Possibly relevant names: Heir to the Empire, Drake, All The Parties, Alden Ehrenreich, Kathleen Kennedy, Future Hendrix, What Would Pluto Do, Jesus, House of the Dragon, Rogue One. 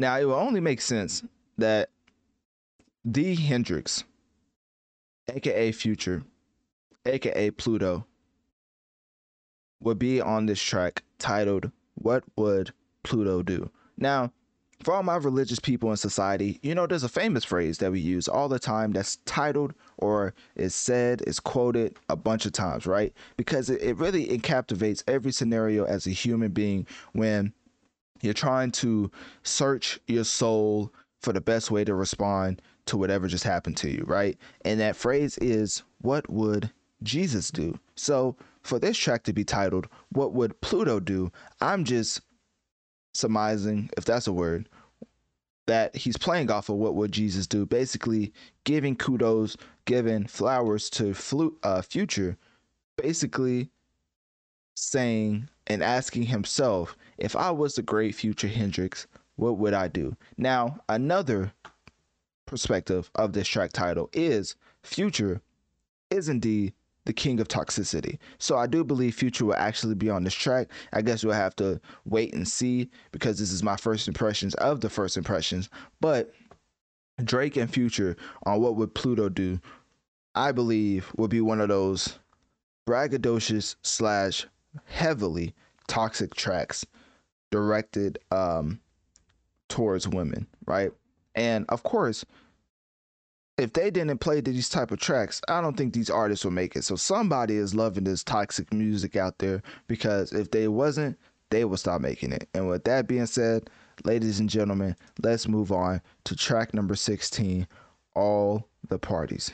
Now, it will only make sense that D. Hendrix, a.k.a. Future, a.k.a. Pluto, would be on this track titled, What Would Pluto Do? Now, for all my religious people in society, you know, there's a famous phrase that we use all the time that's titled or is said, is quoted a bunch of times, right? Because it really encapsulates every scenario as a human being when you're trying to search your soul for the best way to respond to whatever just happened to you, right? And that phrase is, what would Jesus do? So for this track to be titled, What Would Pluto Do? I'm just surmising, if that's a word, that he's playing off of What Would Jesus Do? Basically giving kudos, giving flowers to Future, basically saying and asking himself, if I was the great Future Hendrix, what would I do? Now, another perspective of this track title is Future is indeed the king of toxicity. So I do believe Future will actually be on this track. I guess we'll have to wait and see because this is my first impressions of the first impressions. But Drake and Future on What Would Pluto Do, I believe will be one of those braggadocious / heavily toxic tracks directed towards women, right? And of course, if they didn't play these type of tracks, I don't think these artists will make it. So somebody is loving this toxic music out there, because if they wasn't, they would stop making it. And with that being said, ladies and gentlemen, let's move on to track number 16, All The Parties.